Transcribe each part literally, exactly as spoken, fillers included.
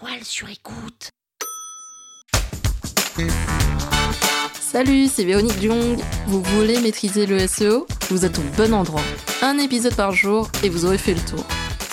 Toile sur Écoute. Salut, c'est Véronique Duong. Vous voulez maîtriser le S E O? Vous êtes au bon endroit. Un épisode par jour et vous aurez fait le tour.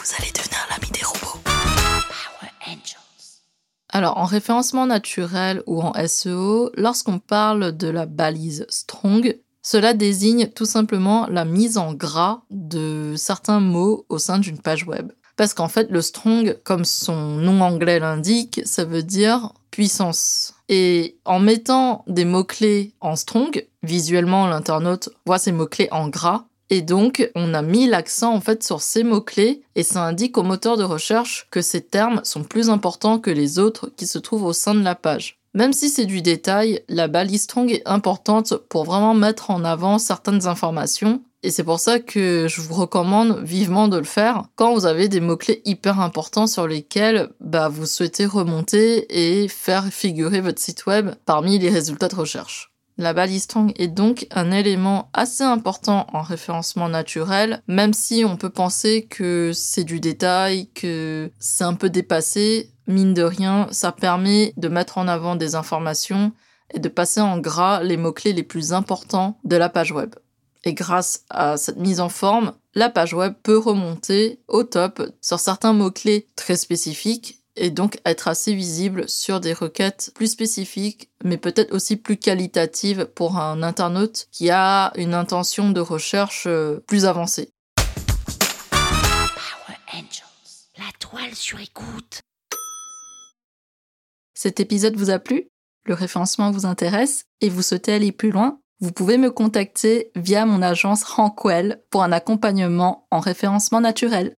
Vous allez devenir l'ami des robots. Power Angels. Alors, en référencement naturel ou en S E O, lorsqu'on parle de la balise Strong, cela désigne tout simplement la mise en gras de certains mots au sein d'une page web. Parce qu'en fait, le strong, comme son nom anglais l'indique, ça veut dire puissance. Et en mettant des mots-clés en strong, visuellement, l'internaute voit ces mots-clés en gras. Et donc, on a mis l'accent en fait sur ces mots-clés et ça indique au moteur de recherche que ces termes sont plus importants que les autres qui se trouvent au sein de la page. Même si c'est du détail, la balise strong est importante pour vraiment mettre en avant certaines informations. Et c'est pour ça que je vous recommande vivement de le faire quand vous avez des mots-clés hyper importants sur lesquels bah, vous souhaitez remonter et faire figurer votre site web parmi les résultats de recherche. La balise strong est donc un élément assez important en référencement naturel, même si on peut penser que c'est du détail, que c'est un peu dépassé. Mine de rien, ça permet de mettre en avant des informations et de passer en gras les mots-clés les plus importants de la page web. Et grâce à cette mise en forme, la page web peut remonter au top sur certains mots-clés très spécifiques et donc être assez visible sur des requêtes plus spécifiques, mais peut-être aussi plus qualitatives pour un internaute qui a une intention de recherche plus avancée. Power Angels, la toile sur écoute. Cet épisode vous a plu? Le référencement vous intéresse et vous souhaitez aller plus loin? Vous pouvez me contacter via mon agence Rankwell pour un accompagnement en référencement naturel.